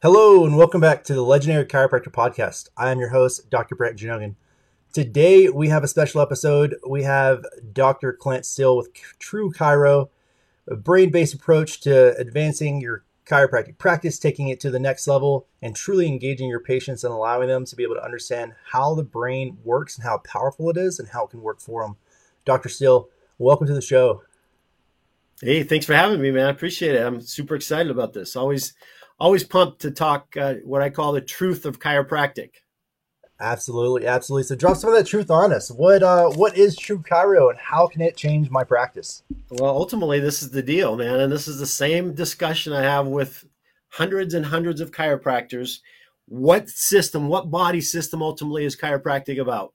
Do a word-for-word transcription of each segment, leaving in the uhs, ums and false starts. Hello and welcome back to the Legendary Chiropractor Podcast. I am your host, Doctor Brett Janogan. Today we have a special episode. We have Doctor Clint Steele with True Chiro, a brain-based approach to advancing your chiropractic practice, taking it to the next level, and truly engaging your patients and allowing them to be able to understand how the brain works and how powerful it is and how it can work for them. Doctor Steele, welcome to the show. Hey, thanks for having me, man. I appreciate it. I'm super excited about this. Always, always pumped to talk uh, what I call the truth of chiropractic. Absolutely, absolutely. So drop some of that truth on us. What uh, what is True Chiro and how can it change my practice? Well, ultimately, this is the deal, man. And this is the same discussion I have with hundreds and hundreds of chiropractors. What system, what body system ultimately is chiropractic about?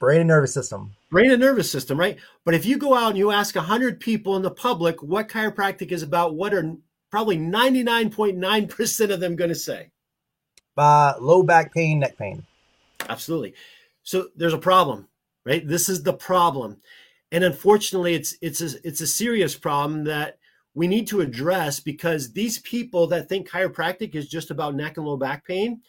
Brain and nervous system. Brain and nervous system, right? But if you go out and you ask one hundred people in the public what chiropractic is about, what are probably ninety-nine point nine percent of them going to say? Uh, low back pain, neck pain. Absolutely. So there's a problem, right? This is the problem. And unfortunately, it's it's a, it's a serious problem that we need to address, because these people that think chiropractic is just about neck and low back pain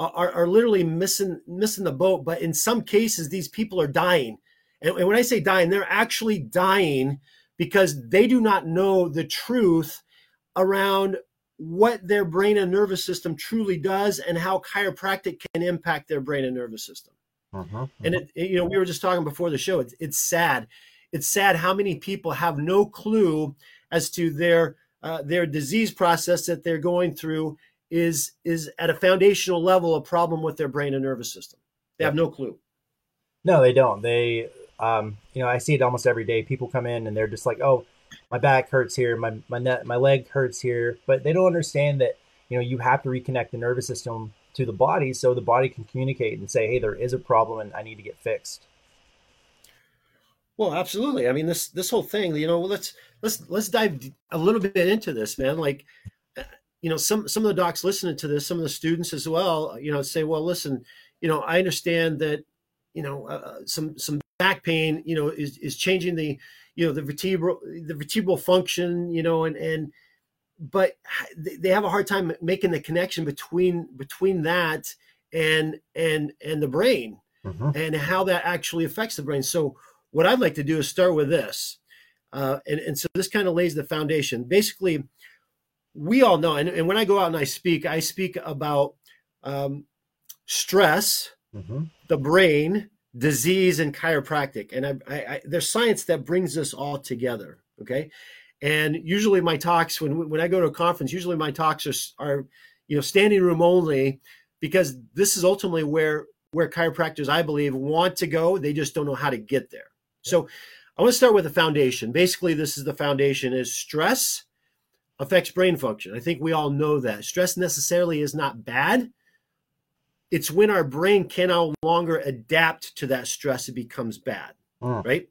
are, are literally missing missing the boat. But in some cases, these people are dying. And, and when I say dying, they're actually dying because they do not know the truth around what their brain and nervous system truly does and how chiropractic can impact their brain and nervous system. Uh-huh, uh-huh. And it, it, you know, we were just talking before the show, it's, it's sad. It's sad how many people have no clue as to their, uh, their disease process that they're going through is, is at a foundational level, a problem with their brain and nervous system. They have no clue. No, they don't. They, um, you know, I see it almost every day. People come in and they're just like, oh, my back hurts here, my my neck, my leg hurts here, but they don't understand that, you know, you have to reconnect the nervous system to the body so the body can communicate and say, hey, there is a problem and I need to get fixed. Well, absolutely. I mean, this this whole thing, you know, let's let's let's dive a little bit into this, man. Like, you know, some some of the docs listening to this, some of the students as well, you know, say, well, listen, you know, I understand that, you know, uh, some some back pain, you know, is is changing the you know, the vertebral, the vertebral function, you know, and, and, but they have a hard time making the connection between, between that and, and, and the brain mm-hmm. and how that actually affects the brain. So what I'd like to do is start with this. Uh, and, and so this kind of lays the foundation. Basically, we all know, and, and when I go out and I speak, I speak about um, stress, mm-hmm. the brain, disease, and chiropractic, and I, I, I, there's science that brings this all together. Okay, and usually my talks, when when I go to a conference, usually my talks are, are you know, standing room only, because this is ultimately where where chiropractors, I believe, want to go. They just don't know how to get there. So, I want to start with the foundation. Basically, this is the foundation: is stress affects brain function. I think we all know that stress necessarily is not bad. It's when our brain can no longer adapt to that stress, it becomes bad, mm. right?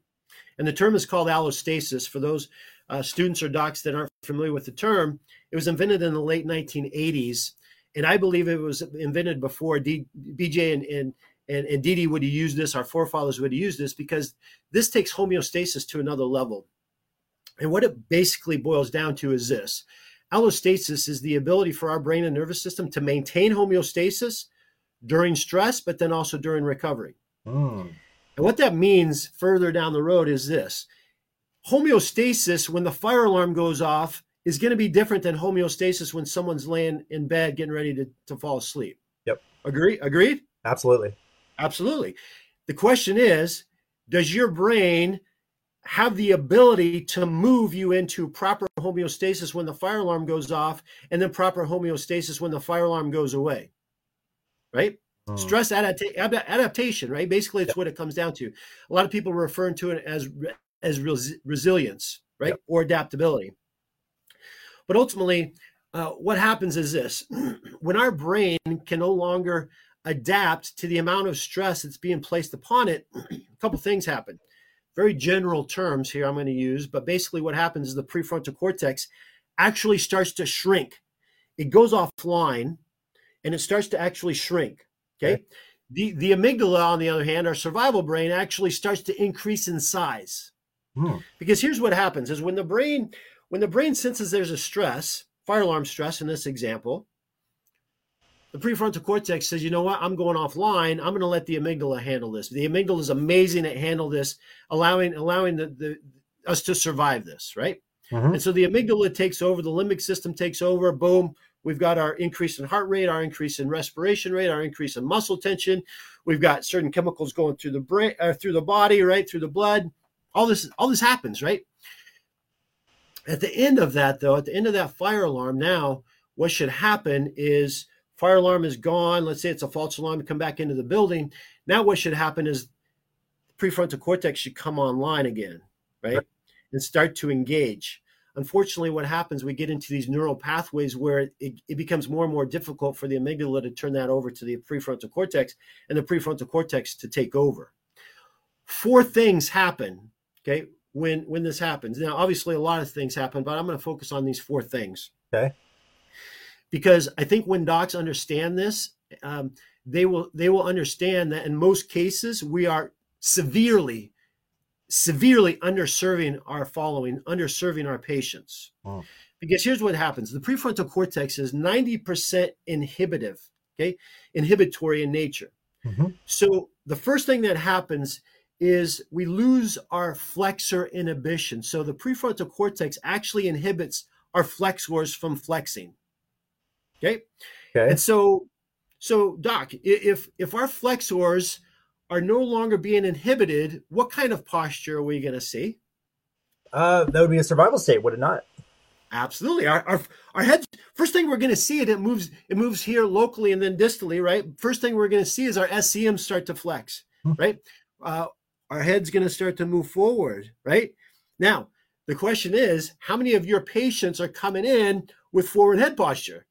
And the term is called allostasis. For those uh, students or docs that aren't familiar with the term, it was invented in the late nineteen eighties. And I believe it was invented before D- B J and, and, and, and Didi would have used this, our forefathers would have used this, because this takes homeostasis to another level. And what it basically boils down to is this. Allostasis is the ability for our brain and nervous system to maintain homeostasis during stress, but then also during recovery. Mm. And what that means further down the road is this. Homeostasis, when the fire alarm goes off, is going to be different than homeostasis when someone's laying in bed getting ready to, to fall asleep. Yep. Agree? Agreed? Absolutely. Absolutely. The question is, does your brain have the ability to move you into proper homeostasis when the fire alarm goes off, and then proper homeostasis when the fire alarm goes away? Right? Mm. Stress adapta- adaptation, right? Basically, it's yep. what it comes down to. A lot of people are referring to it as, as res- resilience, right? Yep. Or adaptability. But ultimately, uh, what happens is this. When our brain can no longer adapt to the amount of stress that's being placed upon it, a couple things happen. Very general terms here I'm going to use, but basically what happens is the prefrontal cortex actually starts to shrink. It goes offline, and it starts to actually shrink, okay? okay? The the amygdala, on the other hand, our survival brain, actually starts to increase in size. Mm. Because here's what happens is when the brain when the brain senses there's a stress, fire alarm stress in this example, the prefrontal cortex says, you know what, I'm going offline. I'm going to let the amygdala handle this. The amygdala is amazing at handling this, allowing allowing the, the us to survive this, right? Mm-hmm. And so the amygdala takes over, the limbic system takes over, boom, we've got our increase in heart rate, our increase in respiration rate, our increase in muscle tension. We've got certain chemicals going through the brain, uh, through the body, right, through the blood. All this, all this happens, right? At the end of that, though, at the end of that fire alarm, now what should happen is fire alarm is gone. Let's say it's a false alarm, come back into the building. Now what should happen is the prefrontal cortex should come online again, right? Right. And start to engage. Unfortunately, what happens, we get into these neural pathways where it, it becomes more and more difficult for the amygdala to turn that over to the prefrontal cortex and the prefrontal cortex to take over. Four things happen, okay, when, when this happens. Now, obviously, a lot of things happen, but I'm going to focus on these four things. Okay. Because I think when docs understand this, um, they will they will understand that in most cases, we are severely severely underserving our following, underserving our patients. Wow. Because here's what happens. The prefrontal cortex is ninety percent inhibitive, okay, inhibitory in nature. Mm-hmm. So the first thing that happens is we lose our flexor inhibition. So the prefrontal cortex actually inhibits our flexors from flexing, okay? Okay. And so, so doc, if if our flexors are no longer being inhibited, what kind of posture are we going to see? Uh, that would be a survival state, would it not? Absolutely. Our, our, our heads, first thing we're going to see, it, it moves it moves here locally and then distally, right? First thing we're going to see is our S C M start to flex, hmm. right? Uh, our head's going to start to move forward, right? Now, the question is, how many of your patients are coming in with forward head posture?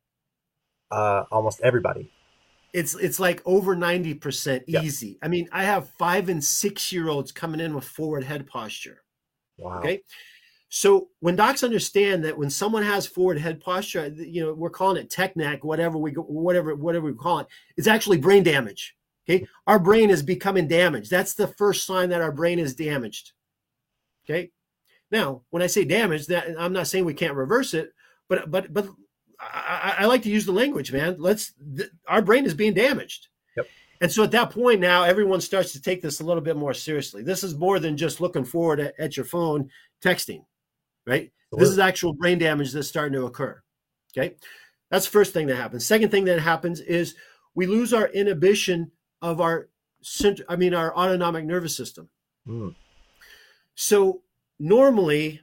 Uh, almost everybody. It's it's like over ninety percent easy. Yep. I mean, I have five and six-year-olds coming in with forward head posture. Wow. Okay. So when docs understand that when someone has forward head posture, you know, we're calling it technac, whatever we whatever whatever we call it, it's actually brain damage. Okay. Our brain is becoming damaged. That's the first sign that our brain is damaged. Okay. Now, when I say damaged, that I'm not saying we can't reverse it, but but but I, I like to use the language, man. Let's, th- our brain is being damaged. Yep. And so at that point now, everyone starts to take this a little bit more seriously. This is more than just looking forward at, at your phone, texting, right? Sure. This is actual brain damage that's starting to occur. Okay. That's the first thing that happens. Second thing that happens is we lose our inhibition of our cent- I mean, our autonomic nervous system. Mm. So normally,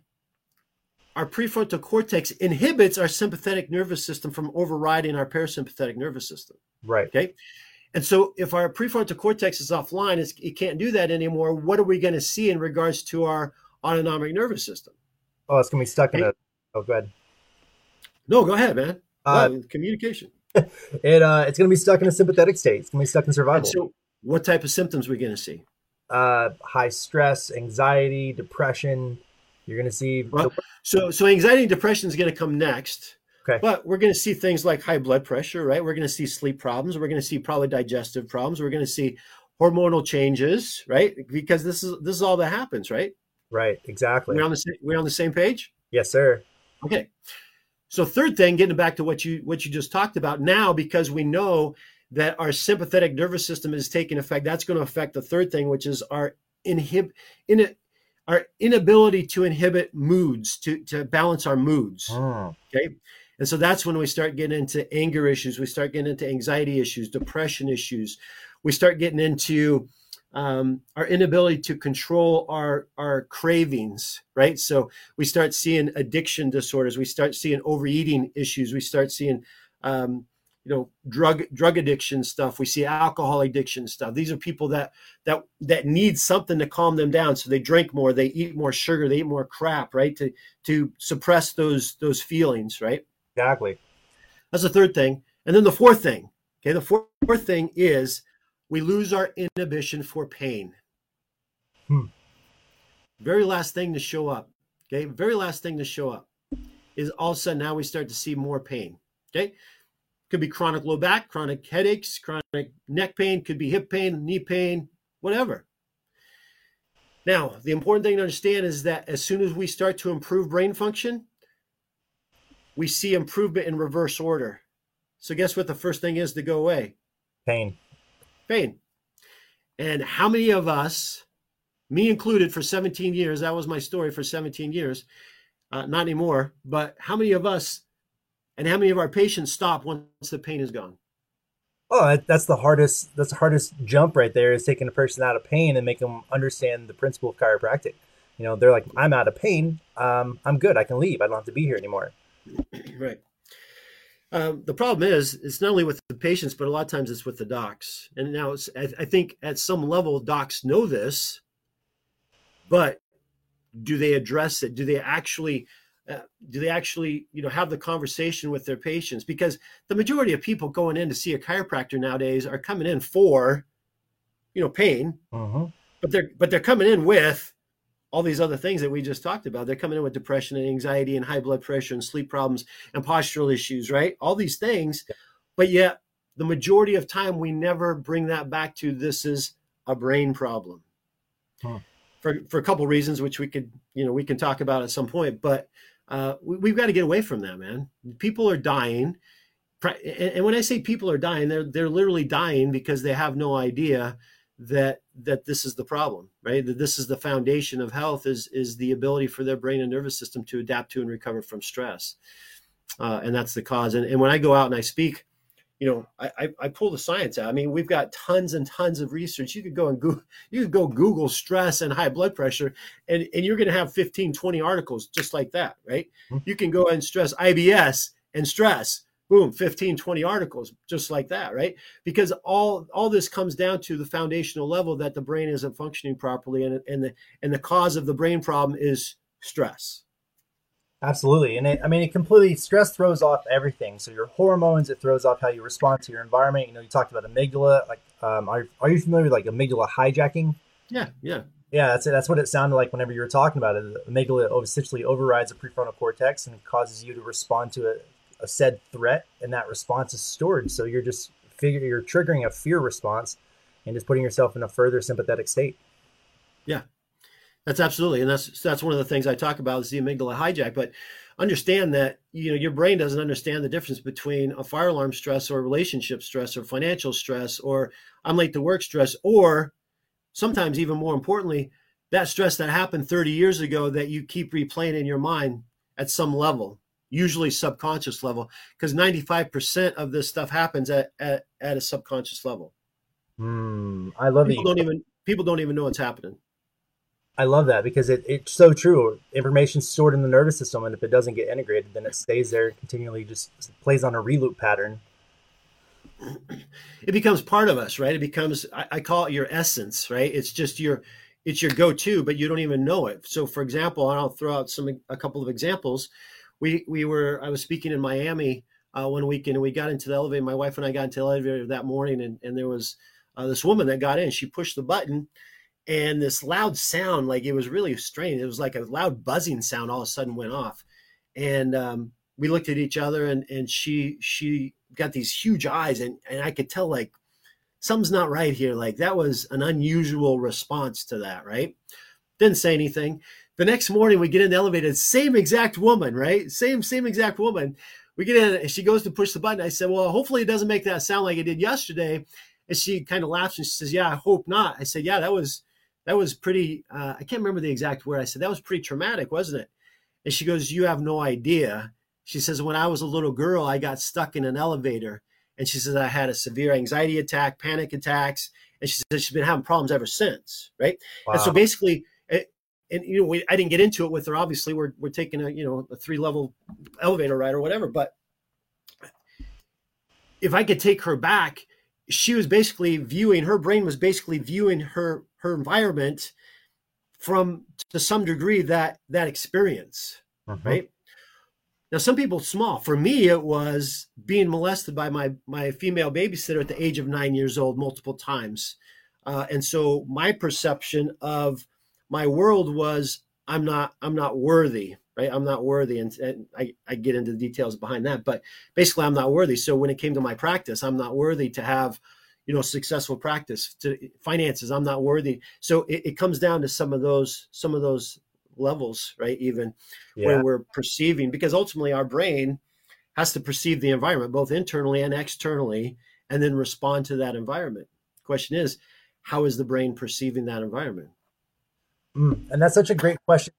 our prefrontal cortex inhibits our sympathetic nervous system from overriding our parasympathetic nervous system. Right. Okay. And so if our prefrontal cortex is offline, it's, it can't do that anymore. What are we going to see in regards to our autonomic nervous system? Oh, it's going to be stuck okay. in a, oh, go ahead. No, go ahead, man. Uh, no, communication. It uh, It's going to be stuck in a sympathetic state. It's going to be stuck in survival. And so what type of symptoms are we going to see? Uh, high stress, anxiety, depression. You're going to see. Well, so, so anxiety and depression is going to come next, okay. But we're going to see things like high blood pressure, right? We're going to see sleep problems. We're going to see probably digestive problems. We're going to see hormonal changes, right? Because this is, this is all that happens, right? Right. Exactly. We're on the, we're on the same page. Yes, sir. Okay. So third thing, getting back to what you, what you just talked about now, because we know that our sympathetic nervous system is taking effect, that's going to affect the third thing, which is our inhib in a, our inability to inhibit moods, to, to balance our moods, oh. okay? And so that's when we start getting into anger issues. We start getting into anxiety issues, depression issues. We start getting into um, our inability to control our, our cravings, right? So we start seeing addiction disorders. We start seeing overeating issues. We start seeing, um, you know, drug drug addiction stuff. We see alcohol addiction stuff. These are people that that that need something to calm them down. So they drink more, they eat more sugar, they eat more crap, right? To to suppress those those feelings, right? Exactly. That's the third thing. And then the fourth thing, okay, the fourth, fourth thing is we lose our inhibition for pain. Hmm. Very last thing to show up, okay? Very last thing to show up is all of a sudden now we start to see more pain, okay? Could be chronic low back, chronic headaches, chronic neck pain, could be hip pain, knee pain, whatever. Now, the important thing to understand is that as soon as we start to improve brain function, we see improvement in reverse order. So guess what the first thing is to go away? Pain. Pain. And how many of us, me included, for seventeen years, that was my story for seventeen years, uh, not anymore, but how many of us and how many of our patients stop once the pain is gone? Oh, that's the hardest, that's the hardest jump right there, is taking a person out of pain and make them understand the principle of chiropractic. You know, they're like, I'm out of pain. Um, I'm good. I can leave. I don't have to be here anymore. Right. Um, the problem is, it's not only with the patients, but a lot of times it's with the docs. And now it's, I, I think at some level, docs know this, but do they address it? Do they actually, uh, do they actually, you know, have the conversation with their patients? Because the majority of people going in to see a chiropractor nowadays are coming in for, you know, pain, uh-huh. but they're, but they're coming in with all these other things that we just talked about. They're coming in with depression and anxiety and high blood pressure and sleep problems and postural issues, right? All these things. But yet the majority of time, we never bring that back to this is a brain problem huh. for, for a couple of reasons, which we could, you know, we can talk about at some point, but uh, we, we've got to get away from that, man. People are dying. And when I say people are dying, they're, they're literally dying because they have no idea that that this is the problem, right? That this is the foundation of health, is is the ability for their brain and nervous system to adapt to and recover from stress. Uh, and that's the cause. And, and when I go out and I speak, you know, I, I, I pull the science out. I mean, we've got tons and tons of research. You could go and go, you could go Google stress and high blood pressure, and, and you're going to have fifteen, twenty articles just like that, right? You can go and stress I B S and stress. Boom, fifteen, twenty articles just like that, right? Because all all this comes down to the foundational level that the brain isn't functioning properly, and and the and the cause of the brain problem is stress. Absolutely. And it, I mean, it completely, stress throws off everything. So your hormones, it throws off how you respond to your environment. You know, you talked about amygdala. Like, um, are are you familiar with like amygdala hijacking? Yeah, yeah. Yeah, that's it. That's what it sounded like whenever you were talking about it. The amygdala essentially overrides the prefrontal cortex and causes you to respond to it. A said threat, and that response is stored. So you're just figure you're triggering a fear response and just putting yourself in a further sympathetic state. Yeah, that's absolutely. And that's, that's one of the things I talk about is the amygdala hijack, but understand that, you know, your brain doesn't understand the difference between a fire alarm stress or relationship stress or financial stress, or I'm late to work stress, or sometimes even more importantly, that stress that happened thirty years ago that you keep replaying in your mind at some level. Usually subconscious level, because ninety-five percent of this stuff happens at, at, at a subconscious level. Mm, I love people it. Don't even, people don't even know what's happening. I love that because it, it's so true. Information's stored in the nervous system, and if it doesn't get integrated, then it stays there and continually just plays on a reloop pattern. It becomes part of us, right? It becomes, I, I call it your essence, right? It's just your, it's your go-to, but you don't even know it. So for example, and I'll throw out some, a couple of examples. We we were, I was speaking in Miami uh, one weekend, and we got into the elevator. My wife and I got into the elevator that morning, and, and there was uh, this woman that got in. She pushed the button, and this loud sound, like it was really strange. It was like a loud buzzing sound all of a sudden went off. And um, we looked at each other, and, and she she got these huge eyes, and, and I could tell, like, something's not right here. Like, that was an unusual response to that, right? Didn't say anything. The next morning we get in the elevator, same exact woman, right? Same, same exact woman. We get in and she goes to push the button. I said, well, hopefully it doesn't make that sound like it did yesterday. And she kind of laughs and she says, yeah, I hope not. I said, yeah, that was, that was pretty, uh, I can't remember the exact word. I said, that was pretty traumatic, wasn't it? And she goes, you have no idea. She says, when I was a little girl, I got stuck in an elevator. And she says, I had a severe anxiety attack, panic attacks. And she says, she's been having problems ever since, right? Wow. And so basically, and, you know, we, I didn't get into it with her. Obviously, we're we're taking a, you know, a three level elevator ride or whatever. But if I could take her back, she was basically viewing, her brain was basically viewing her her environment from, to some degree, that that experience, mm-hmm. right? Now, some people small. For me, it was being molested by my my female babysitter at the age of nine years old multiple times, uh, and so my perception of my world was, I'm not, I'm not worthy, right? I'm not worthy. And, and I, I get into the details behind that, but basically I'm not worthy. So when it came to my practice, I'm not worthy to have, you know, successful practice, to finances. I'm not worthy. So it, it comes down to some of those, some of those levels, right? Even yeah. when we're perceiving, because ultimately our brain has to perceive the environment, both internally and externally, and then respond to that environment. The question is, how is the brain perceiving that environment? Mm, and that's such a great question.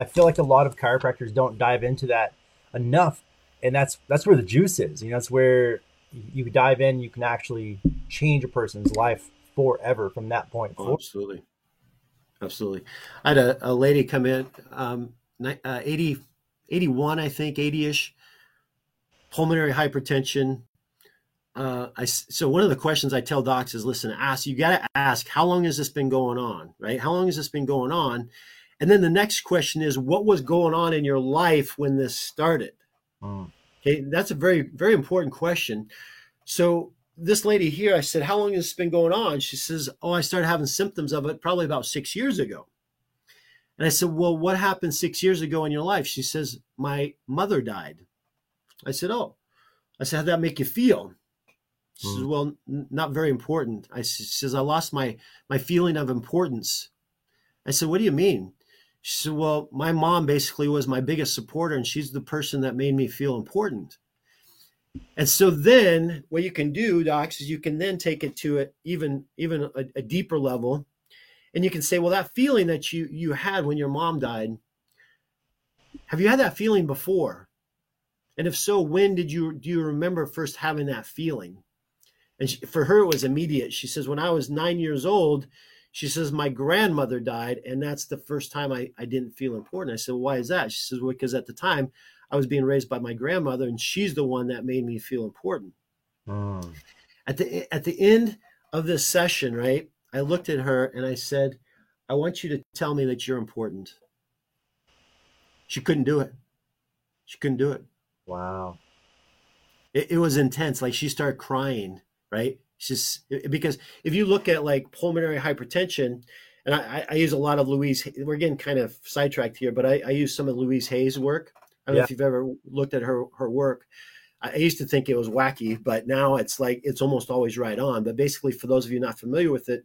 I feel like a lot of chiropractors don't dive into that enough. And that's, that's where the juice is, you know, that's where you dive in, you can actually change a person's life forever from that point forward. Oh, absolutely. Absolutely. I had a, a lady come in, um, uh, eighty, eighty-one, I think, eighty-ish, pulmonary hypertension. Uh, I, so one of the questions I tell docs is, listen, ask, you got to ask, how long has this been going on, right? How long has this been going on? And then the next question is, what was going on in your life when this started? Mm. Okay, that's a very, very important question. So this lady here, I said, how long has this been going on? She says, oh, I started having symptoms of it probably about six years ago. And I said, well, what happened six years ago in your life? She says, my mother died. I said, oh, I said, how'd that make you feel? She mm. says, well, n- not very important. I she says, I lost my, my feeling of importance. I said, what do you mean? She said, well, my mom basically was my biggest supporter, and she's the person that made me feel important. And so then what you can do, docs, is you can then take it to a, even even a, a deeper level, and you can say, well, that feeling that you you had when your mom died, have you had that feeling before? And if so, when did you do you remember first having that feeling? And she, for her, it was immediate. She says, when I was nine years old, she says, my grandmother died, and that's the first time I, I didn't feel important. I said, well, why is that? She says, well, because at the time I was being raised by my grandmother, and she's the one that made me feel important. Mm. At the at the end of this session, right, I looked at her and I said, I want you to tell me that you're important. She couldn't do it. She couldn't do it. Wow. It, it was intense. Like, she started crying, right? She's, because if you look at like pulmonary hypertension, and I, I use a lot of Louise, we're getting kind of sidetracked here, but I, I use some of Louise Hay's work. I don't yeah. know if you've ever looked at her, her work. I used to think it was wacky, but now it's like, it's almost always right on. But basically, for those of you not familiar with it,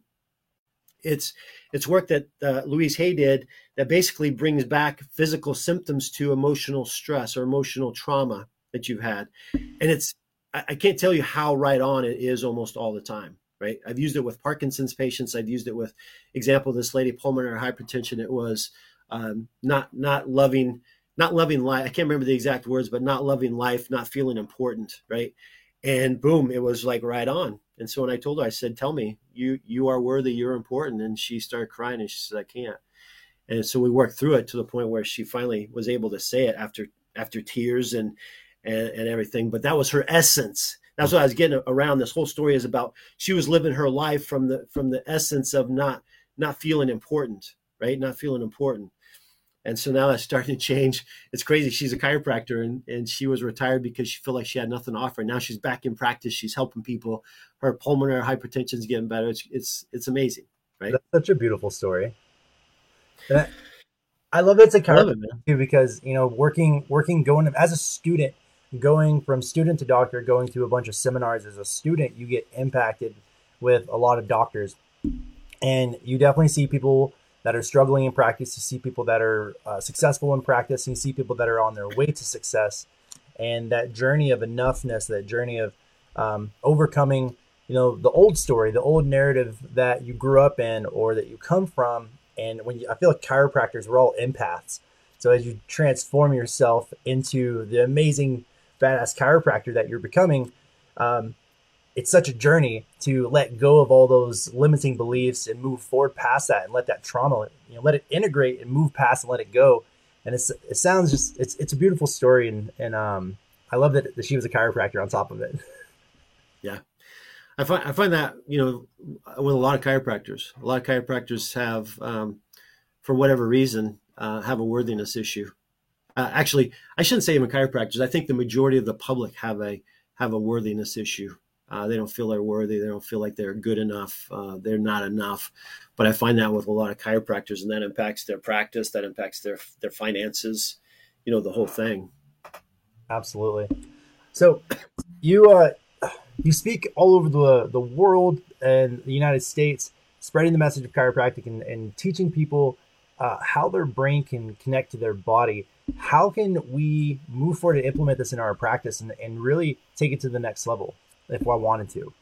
it's, it's work that uh, Louise Hay did that basically brings back physical symptoms to emotional stress or emotional trauma that you've had. And it's, I can't tell you how right on it is almost all the time, right? I've used it with Parkinson's patients. I've used it with, example, this lady, pulmonary hypertension. It was um, not not loving, not loving life. I can't remember the exact words, but not loving life, not feeling important, right? And boom, it was like right on. And so when I told her, I said, tell me, you you are worthy, you're important. And she started crying, and she said, I can't. And so we worked through it to the point where she finally was able to say it after after tears and And, and everything. But that was her essence. That's what I was getting around. This whole story is about, she was living her life from the from the essence of not not feeling important, right? Not feeling important. And so now that's starting to change. It's crazy. She's a chiropractor, and, and she was retired because she felt like she had nothing to offer. Now she's back in practice. She's helping people. Her pulmonary hypertension is getting better. It's it's it's amazing, right? That's such a beautiful story. And I, I love that it's a chiropractor it, too, because, you know, working working going as a student. Going from student to doctor, going through a bunch of seminars as a student, you get impacted with a lot of doctors. And you definitely see people that are struggling in practice. You see people that are uh, successful in practice. And you see people that are on their way to success. And that journey of enoughness, that journey of um, overcoming, you know, the old story, the old narrative that you grew up in or that you come from. And when you, I feel like chiropractors, we're all empaths. So as you transform yourself into the amazing badass chiropractor that you're becoming, um, it's such a journey to let go of all those limiting beliefs and move forward past that and let that trauma, you know, let it integrate and move past and let it go. And it's, it sounds just, it's it's a beautiful story. And, and um, I love that, that she was a chiropractor on top of it. Yeah. I find, I find that, you know, with a lot of chiropractors, a lot of chiropractors have, um, for whatever reason, uh, have a worthiness issue. Uh, actually, I shouldn't say even chiropractors. I think the majority of the public have a have a worthiness issue. Uh, they don't feel they're worthy. They don't feel like they're good enough. Uh, they're not enough. But I find that with a lot of chiropractors, and that impacts their practice. That impacts their their finances. You know, the whole thing. Absolutely. So, you uh, you speak all over the the world and the United States, spreading the message of chiropractic and, and teaching people. uh, how their brain can connect to their body. How can we move forward to implement this in our practice and, and really take it to the next level if I wanted to?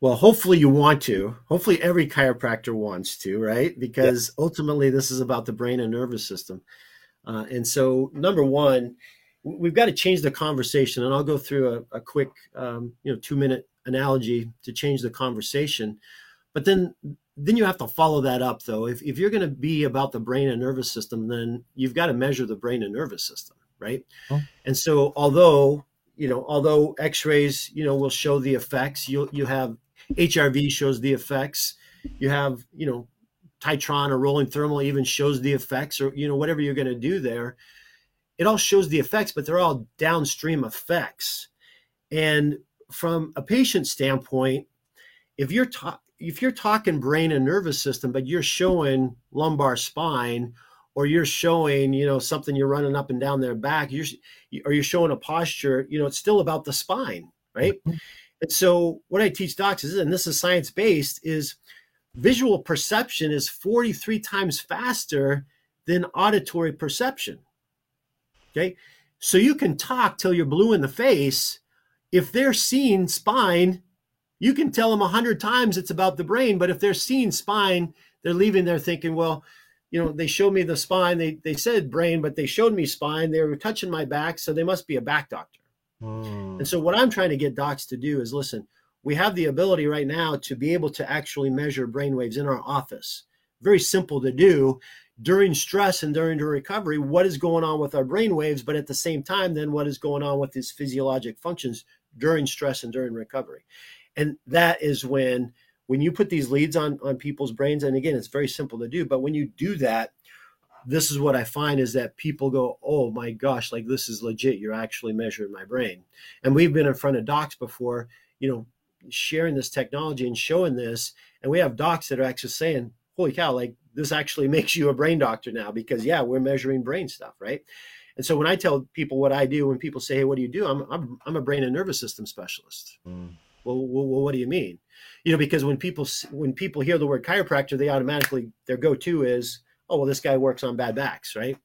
Well, hopefully you want to. Hopefully every chiropractor wants to, right? Because yeah. ultimately this is about the brain and nervous system. Uh, and so number one, we've got to change the conversation. And I'll go through a, a quick, um, you know, two minute analogy to change the conversation. But then then you have to follow that up, though. If, if you're going to be about the brain and nervous system, then you've got to measure the brain and nervous system, right? Oh. And so although, you know, although x-rays, you know, will show the effects, you'll, you have H R V shows the effects, you have, you know, Titron or rolling thermal even shows the effects, or, you know, whatever you're going to do there, it all shows the effects, but they're all downstream effects. And from a patient standpoint, if you're ta- if you're talking brain and nervous system, but you're showing lumbar spine, or you're showing, you know, something you're running up and down their back, you're, or you're showing a posture, you know, it's still about the spine, right? Mm-hmm. And so what I teach docs is, and this is science-based, is visual perception is forty-three times faster than auditory perception, okay? So you can talk till you're blue in the face. If they're seeing spine, you can tell them a hundred times it's about the brain, but if they're seeing spine, they're leaving there thinking, well, you know, they showed me the spine. They they said brain, but they showed me spine. They were touching my back, so they must be a back doctor. Mm. And so what I'm trying to get docs to do is, listen, we have the ability right now to be able to actually measure brain waves in our office. Very simple to do during stress and during the recovery, what is going on with our brain waves, but at the same time, then what is going on with these physiologic functions during stress and during recovery. And that is when, when you put these leads on, on people's brains, and again, it's very simple to do, but when you do that, this is what I find is that people go, oh my gosh, like this is legit. You're actually measuring my brain. And we've been in front of docs before, you know, sharing this technology and showing this. And we have docs that are actually saying, holy cow, like this actually makes you a brain doctor now, because yeah, we're measuring brain stuff, right? And so when I tell people what I do, when people say, hey, what do you do? I'm, I'm, I'm a brain and nervous system specialist. Mm. Well, well, what do you mean? You know, because when people when people hear the word chiropractor, they automatically, their go-to is, oh, well, this guy works on bad backs, right?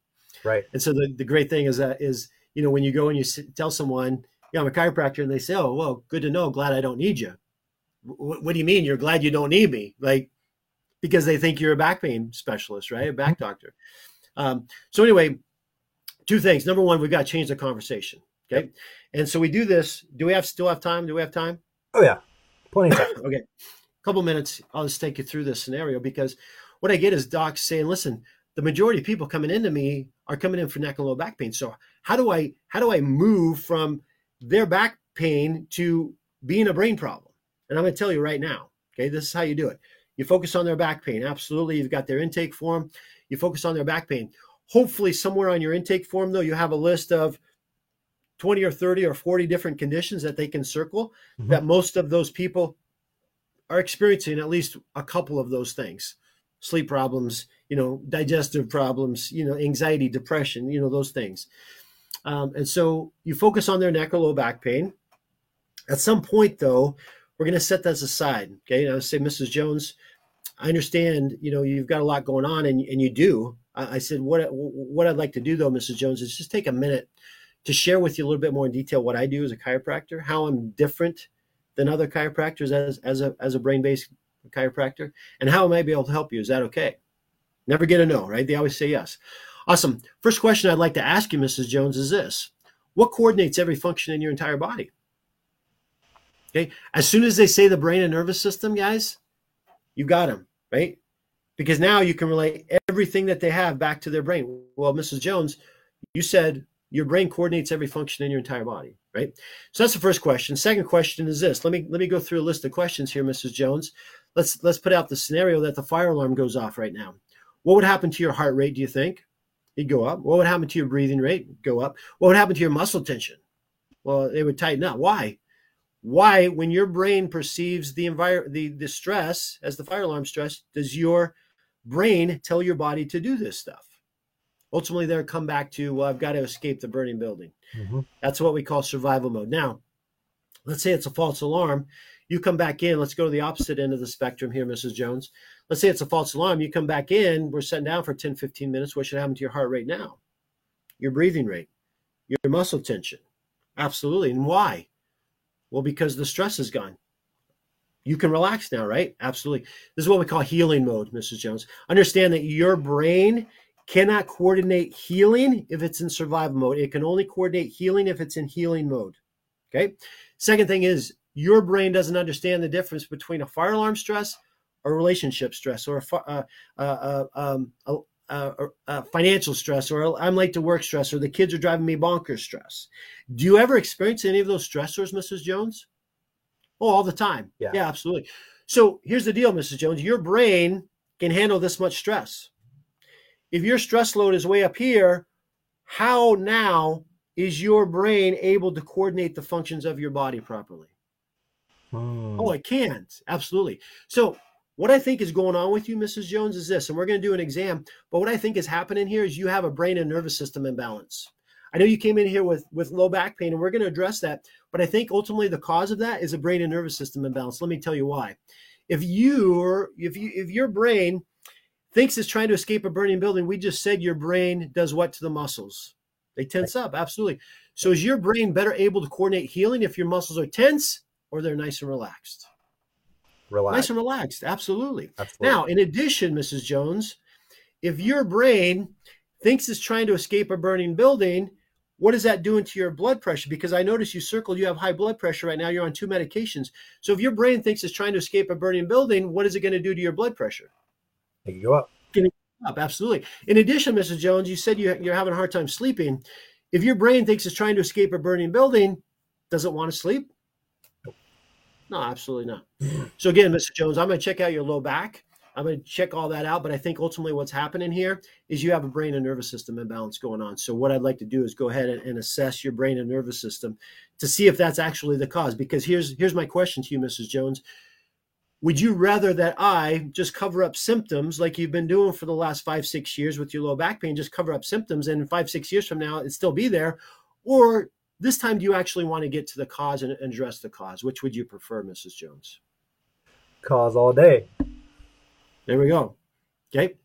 Right. And so the, the great thing is that is, you know, when you go and you sit, tell someone, yeah, I'm a chiropractor, and they say, oh, well, good to know. Glad I don't need you. W- what do you mean? You're glad you don't need me? Like, because they think you're a back pain specialist, right? A back doctor. Um, so anyway, two things. Number one, we've got to change the conversation. Okay. Yep. And so we do this. Do we have still have time? Do we have time? Oh, yeah. Plenty of time. Okay. A couple minutes. I'll just take you through this scenario, because what I get is docs saying, listen, the majority of people coming into me are coming in for neck and low back pain. So how do I how do I move from their back pain to being a brain problem? And I'm going to tell you right now, okay, this is how you do it. You focus on their back pain. Absolutely. You've got their intake form. You focus on their back pain. Hopefully somewhere on your intake form, though, you have a list of twenty or thirty or forty different conditions that they can circle, mm-hmm. that most of those people are experiencing at least a couple of those things, sleep problems, you know, digestive problems, you know, anxiety, depression, you know, those things. Um, and so you focus on their neck or low back pain. At some point, though, we're going to set that aside. Okay. And I say, Missus Jones, I understand, you know, you've got a lot going on, and, and you do. I, I said, what, what I'd like to do, though, Missus Jones, is just take a minute to share with you a little bit more in detail what I do as a chiropractor, how I'm different than other chiropractors as, as a as a brain-based chiropractor, and how I might be able to help you. Is that okay? Never get a no, right? They always say yes. Awesome. First question I'd like to ask you, Missus Jones, is this. What coordinates every function in your entire body? Okay. As soon as they say the brain and nervous system, guys, you got them, right? Because now you can relate everything that they have back to their brain. Well, Missus Jones, you said your brain coordinates every function in your entire body, right? So that's the first question. Second question is this. Let me let me go through a list of questions here, Missus Jones. Let's let's put out the scenario that the fire alarm goes off right now. What would happen to your heart rate, do you think? It'd go up. What would happen to your breathing rate? It'd go up. What would happen to your muscle tension? Well, it would tighten up. Why? Why, when your brain perceives the envir- the, the stress as the fire alarm stress, does your brain tell your body to do this stuff? Ultimately, they'll come back to, well, I've got to escape the burning building. Mm-hmm. That's what we call survival mode. Now, let's say it's a false alarm. You come back in. Let's go to the opposite end of the spectrum here, Missus Jones. let's say it's a false alarm. You come back in, we're sitting down for ten, fifteen minutes. What should happen to your heart rate now? Your breathing rate, your muscle tension. Absolutely. And why? Well, because the stress is gone. You can relax now, right? Absolutely. This is what we call healing mode, Missus Jones. Understand that your brain cannot coordinate healing if it's in survival mode. It can only coordinate healing if it's in healing mode. Okay. Second thing is your brain doesn't understand the difference between a fire alarm stress or relationship stress or a, uh, uh, um, a, a, a financial stress or a, I'm late to work stress or the kids are driving me bonkers stress. Do you ever experience any of those stressors, Missus Jones? Oh, all the time. Yeah. Yeah, absolutely. So here's the deal, Missus Jones. Your brain can handle this much stress. If your stress load is way up here, how now is your brain able to coordinate the functions of your body properly? Hmm. Oh, it can't. Absolutely. So what I think is going on with you, Missus Jones, is this, and we're going to do an exam, but what I think is happening here is you have a brain and nervous system imbalance. I know you came in here with, with low back pain, and we're going to address that. But I think ultimately the cause of that is a brain and nervous system imbalance. Let me tell you why. If you, if you, if your brain thinks it's trying to escape a burning building, we just said your brain does what to the muscles? They tense up. Absolutely. So is your brain better able to coordinate healing if your muscles are tense or they're nice and relaxed? Relaxed. Nice and relaxed. Absolutely. Absolutely. Now, in addition, Missus Jones, if your brain thinks it's trying to escape a burning building, what is that doing to your blood pressure? Because I noticed you circled, you have high blood pressure right now. You're on two medications. So if your brain thinks it's trying to escape a burning building, what is it going to do to your blood pressure? It can go up. Can it go up? Absolutely. In addition, Missus Jones, you said you, you're having a hard time sleeping. If your brain thinks it's trying to escape a burning building, does it want to sleep? No, absolutely not. So again, Mister Jones, I'm going to check out your low back. I'm going to check all that out. But I think ultimately what's happening here is you have a brain and nervous system imbalance going on. So what I'd like to do is go ahead and, and assess your brain and nervous system to see if that's actually the cause. Because here's, here's my question to you, Missus Jones. Would you rather that I just cover up symptoms like you've been doing for the last five, six years with your low back pain, just cover up symptoms, and five, six years from now, it'd still be there? Or this time, do you actually want to get to the cause and, and address the cause? Which would you prefer, Missus Jones? Cause all day. There we go. Okay.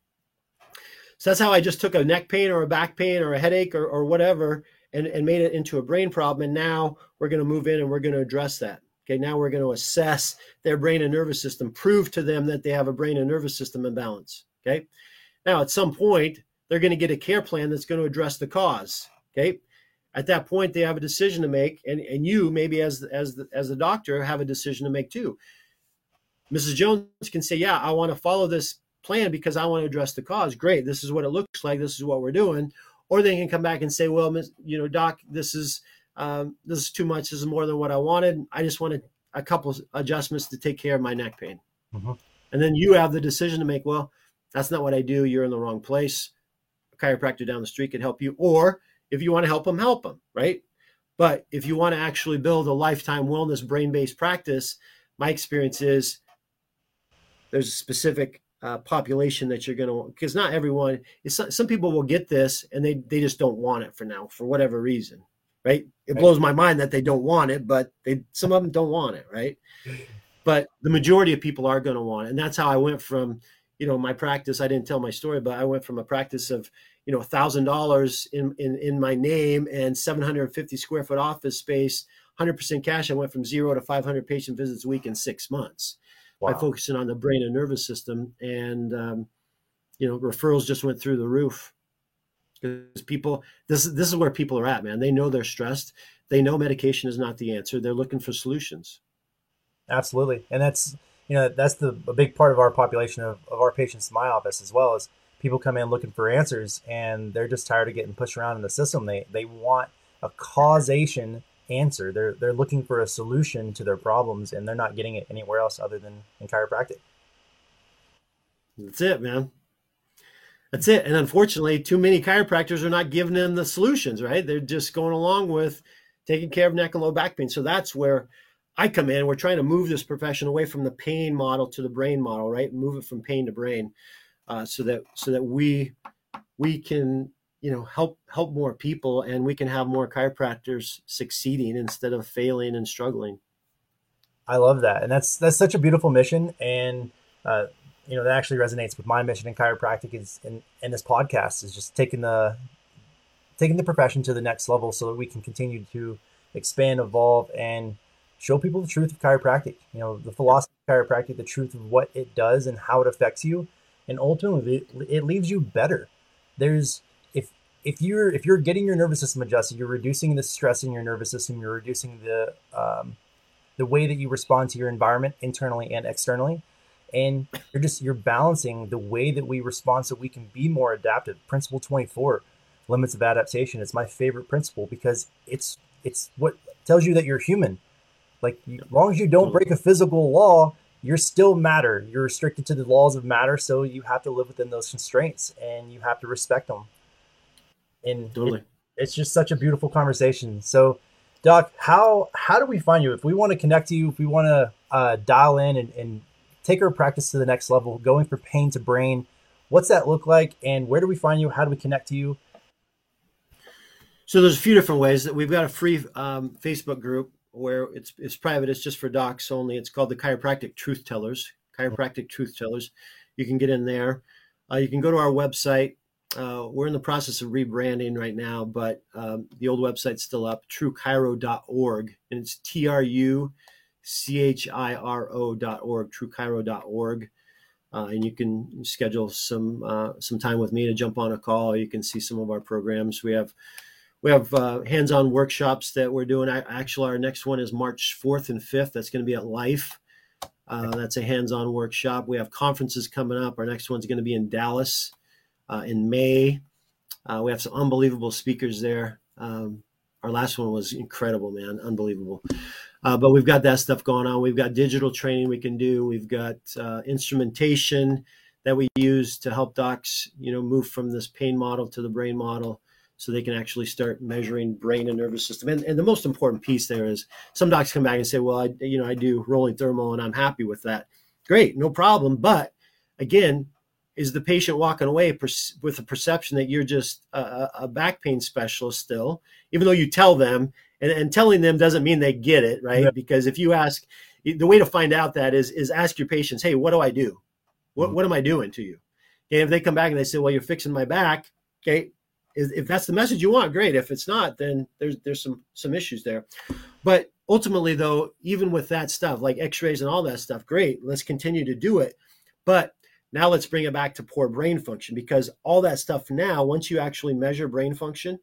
So that's how I just took a neck pain or a back pain or a headache or, or whatever and, and made it into a brain problem. And now we're going to move in and we're going to address that. Okay. Now we're going to assess their brain and nervous system, prove to them that they have a brain and nervous system imbalance. Okay. Now at some point, they're going to get a care plan that's going to address the cause. Okay. At that point, they have a decision to make. And, and you maybe as, as, the, as the doctor have a decision to make too. Missus Jones can say, yeah, I want to follow this plan because I want to address the cause. Great. This is what it looks like. This is what we're doing. Or they can come back and say, well, you know, doc, this is, um, this is too much. This is more than what I wanted. I just wanted a couple adjustments to take care of my neck pain. Mm-hmm. And then you have the decision to make, well, that's not what I do. You're in the wrong place. A chiropractor down the street can help you. Or if you want to help them, help them. Right. But if you want to actually build a lifetime wellness brain-based practice, my experience is, there's a specific uh, population that you're going to want, because not everyone, it's not, some people will get this and they, they just don't want it for now, for whatever reason, right? It right. blows my mind that they don't want it, but they, some of them don't want it, right? But the majority of people are going to want it. And that's how I went from, you know, my practice, I didn't tell my story, but I went from a practice of, you know, one thousand dollars in, in, in my name and seven hundred fifty square foot office space, one hundred percent cash. I went from zero to five hundred patient visits a week in six months. Wow. By focusing on the brain and nervous system. And, um, you know, referrals just went through the roof because people, this is, this is where people are at, man. They know they're stressed. They know medication is not the answer. They're looking for solutions. Absolutely. And that's, you know, that's the a big part of our population of, of our patients in my office as well, is people come in looking for answers and they're just tired of getting pushed around in the system. They, they want a causation answer. They're they're looking for a solution to their problems, and they're not getting it anywhere else other than in chiropractic. That's it, man. That's it. And unfortunately, too many chiropractors are not giving them the solutions, right? They're just going along with taking care of neck and low back pain. So that's where I come in. We're trying to move this profession away from the pain model to the brain model, right? Move it from pain to brain, uh, so that so that we we can, you know, help help more people, and we can have more chiropractors succeeding instead of failing and struggling. I love that. And that's that's such a beautiful mission. And uh, you know, that actually resonates with my mission in chiropractic is in, in this podcast is just taking the, taking the profession to the next level so that we can continue to expand, evolve, and show people the truth of chiropractic, you know, the philosophy of chiropractic, the truth of what it does and how it affects you. And ultimately it leaves you better. There's, if, if you're, if you're getting your nervous system adjusted, you're reducing the stress in your nervous system, you're reducing the, um, the way that you respond to your environment internally and externally. And you're just, you're balancing the way that we respond so we can be more adaptive. Principle twenty-four, limits of adaptation. It's my favorite principle because it's, it's what tells you that you're human. Like you, as long as you don't break a physical law, you're still matter. You're restricted to the laws of matter. So you have to live within those constraints and you have to respect them. And totally. it, it's just such a beautiful conversation. So Doc, how, how do we find you? If we want to connect to you, if we want to uh, dial in and, and take our practice to the next level, going from pain to brain, what's that look like? And where do we find you? How do we connect to you? So there's a few different ways that we've got a free um, Facebook group where it's, it's private. It's just for docs only. It's called the Chiropractic Truth Tellers, Chiropractic Truth Tellers. You can get in there. Uh, you can go to our website. Uh, we're in the process of rebranding right now, but um, the old website's still up, True Chiro dot org, and it's T R U C H I R O dot org, True Chiro dot org. Uh, and you can schedule some uh, some time with me to jump on a call. You can see some of our programs. We have we have uh, hands-on workshops that we're doing. I, actually, our next one is March fourth and fifth. That's going to be at Life. Uh, that's a hands-on workshop. We have conferences coming up. Our next one's going to be in Dallas. Uh, in May, uh, we have some unbelievable speakers there. Um, our last one was incredible, man, unbelievable. Uh, but we've got that stuff going on. We've got digital training we can do. We've got uh, instrumentation that we use to help docs, you know, move from this pain model to the brain model so they can actually start measuring brain and nervous system. And, and the most important piece there is some docs come back and say, well, I, you know, I do rolling thermal and I'm happy with that. Great, no problem. But again, is the patient walking away per- with the perception that you're just a, a back pain specialist still, even though you tell them, and, and telling them doesn't mean they get it, right? Yeah. Because if you ask, the way to find out that is is ask your patients, hey, what do I do? What mm-hmm. what am I doing to you? And if they come back and they say, well, you're fixing my back, okay, if, if that's the message you want, great. If it's not, then there's there's some some issues there. But ultimately, though, even with that stuff, like x-rays and all that stuff, great, let's continue to do it. But now let's bring it back to poor brain function, because all that stuff now, once you actually measure brain function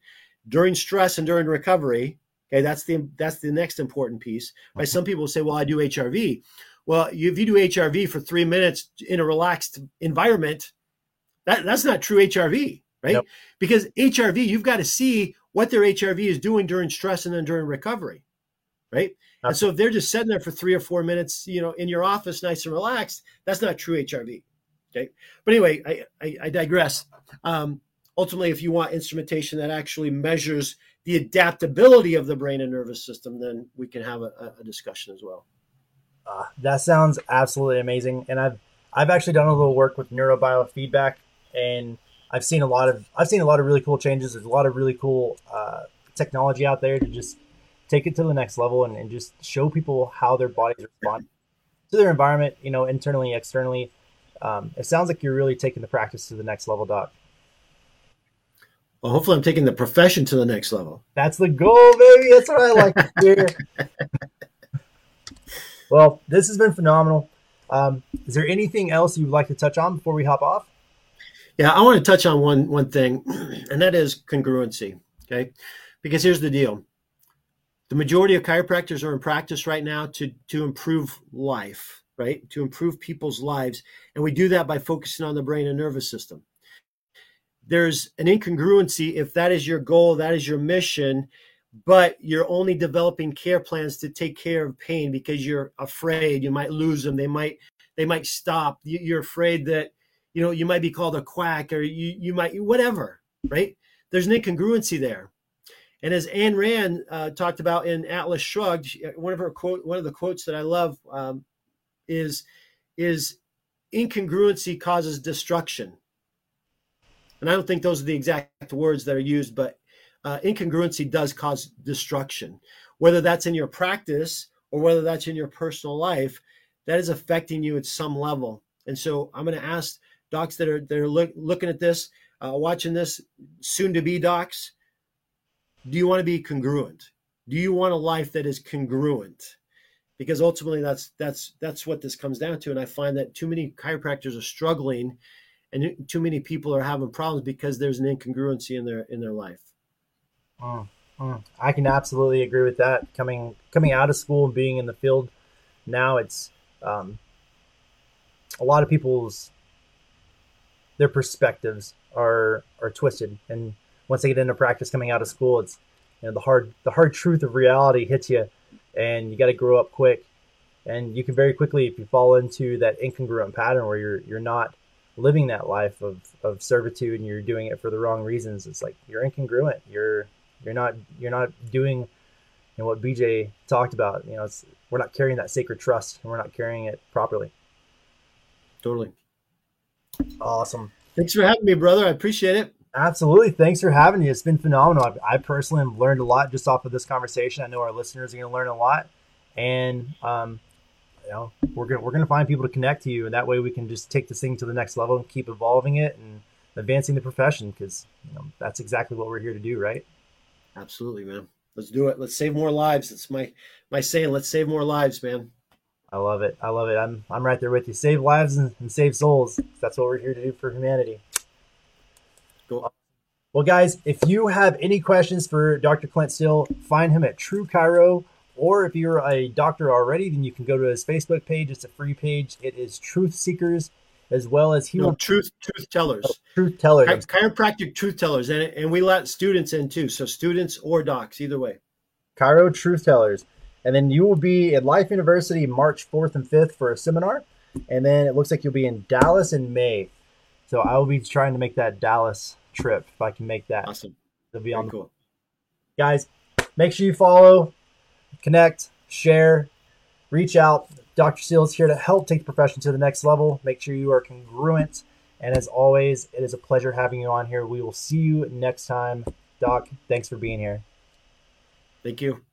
during stress and during recovery, okay, that's the that's the next important piece. Right? Some people say, well, I do H R V. Well, if you do H R V for three minutes in a relaxed environment, that, that's not true H R V, right? Nope. Because H R V, you've got to see what their H R V is doing during stress and then during recovery, right? Absolutely. And so if they're just sitting there for three or four minutes, you know, in your office, nice and relaxed, that's not true H R V. Okay. But anyway, I, I, I digress. Um, ultimately, if you want instrumentation that actually measures the adaptability of the brain and nervous system, then we can have a, a discussion as well. Uh, that sounds absolutely amazing. And I've I've actually done a little work with neurobiofeedback, and I've seen a lot of I've seen a lot of really cool changes. There's a lot of really cool uh, technology out there to just take it to the next level and, and just show people how their bodies respond to their environment, you know, internally, externally. Um, it sounds like you're really taking the practice to the next level, Doc. Well, hopefully I'm taking the profession to the next level. That's the goal, baby. That's what I like to hear. Well, this has been phenomenal. Um, is there anything else you'd like to touch on before we hop off? Yeah, I want to touch on one, one thing, and that is congruency, okay? Because here's the deal. The majority of chiropractors are in practice right now to, to improve life, right? To improve people's lives. And we do that by focusing on the brain and nervous system. There's an incongruency if that is your goal, that is your mission, but you're only developing care plans to take care of pain because you're afraid you might lose them. They might, they might stop. You're afraid that, you know, you might be called a quack or you, you might, whatever, right? There's an incongruency there. And as Ayn Rand uh, talked about in Atlas Shrugged, one of her quote, one of the quotes that I love, um, is is incongruency causes destruction. And I don't think those are the exact words that are used, but uh, incongruency does cause destruction. Whether that's in your practice or whether that's in your personal life, that is affecting you at some level. And so I'm going to ask docs that are that are look, looking at this, uh, watching this, soon-to-be docs, do you want to be congruent? Do you want a life that is congruent? Because ultimately, that's that's that's what this comes down to. And I find that too many chiropractors are struggling, and too many people are having problems because there's an incongruency in their in their life. Mm, mm. I can absolutely agree with that. Coming coming out of school and being in the field now, it's um, a lot of people's their perspectives are are twisted, and once they get into practice coming out of school, it's you know the hard the hard truth of reality hits you, and you got to grow up quick. And you can very quickly, if you fall into that incongruent pattern where you're you're not living that life of, of servitude and you're doing it for the wrong reasons, it's like you're incongruent. You're you're not you're not doing you know, what B J talked about. You know, it's, we're not carrying that sacred trust, and we're not carrying it properly. Totally. Awesome. Thanks for having me, brother. I appreciate it. Absolutely. Thanks for having me. It's been phenomenal. I personally have learned a lot just off of this conversation. I know our listeners are going to learn a lot, and um, you know, we're going we're going to find people to connect to you, and that way we can just take this thing to the next level and keep evolving it and advancing the profession, because you know, that's exactly what we're here to do, right? Absolutely, man. Let's do it. Let's save more lives. That's my my saying. Let's save more lives, man. I love it. I love it. I'm I'm right there with you. Save lives and, and save souls. That's what we're here to do for humanity. Cool. Well, guys, if you have any questions for Doctor Clint Steele, find him at True Chiro, or if you're a doctor already, then you can go to his Facebook page. It's a free page. It is Truth Seekers, as well as he no, wants- Truth Truth Tellers. Oh, Truth Tellers. Ch- Chiropractic Truth Tellers, and and we let students in too. So students or docs, either way. Chiro Truth Tellers. And then you will be at Life University March fourth and fifth for a seminar. And then it looks like you'll be in Dallas in May. So I will be trying to make that Dallas trip if I can make that. Awesome. It'll be on. Cool. Guys, make sure you follow, connect, share, reach out. Doctor Steele is here to help take the profession to the next level. Make sure you are congruent. And as always, it is a pleasure having you on here. We will see you next time. Doc, thanks for being here. Thank you.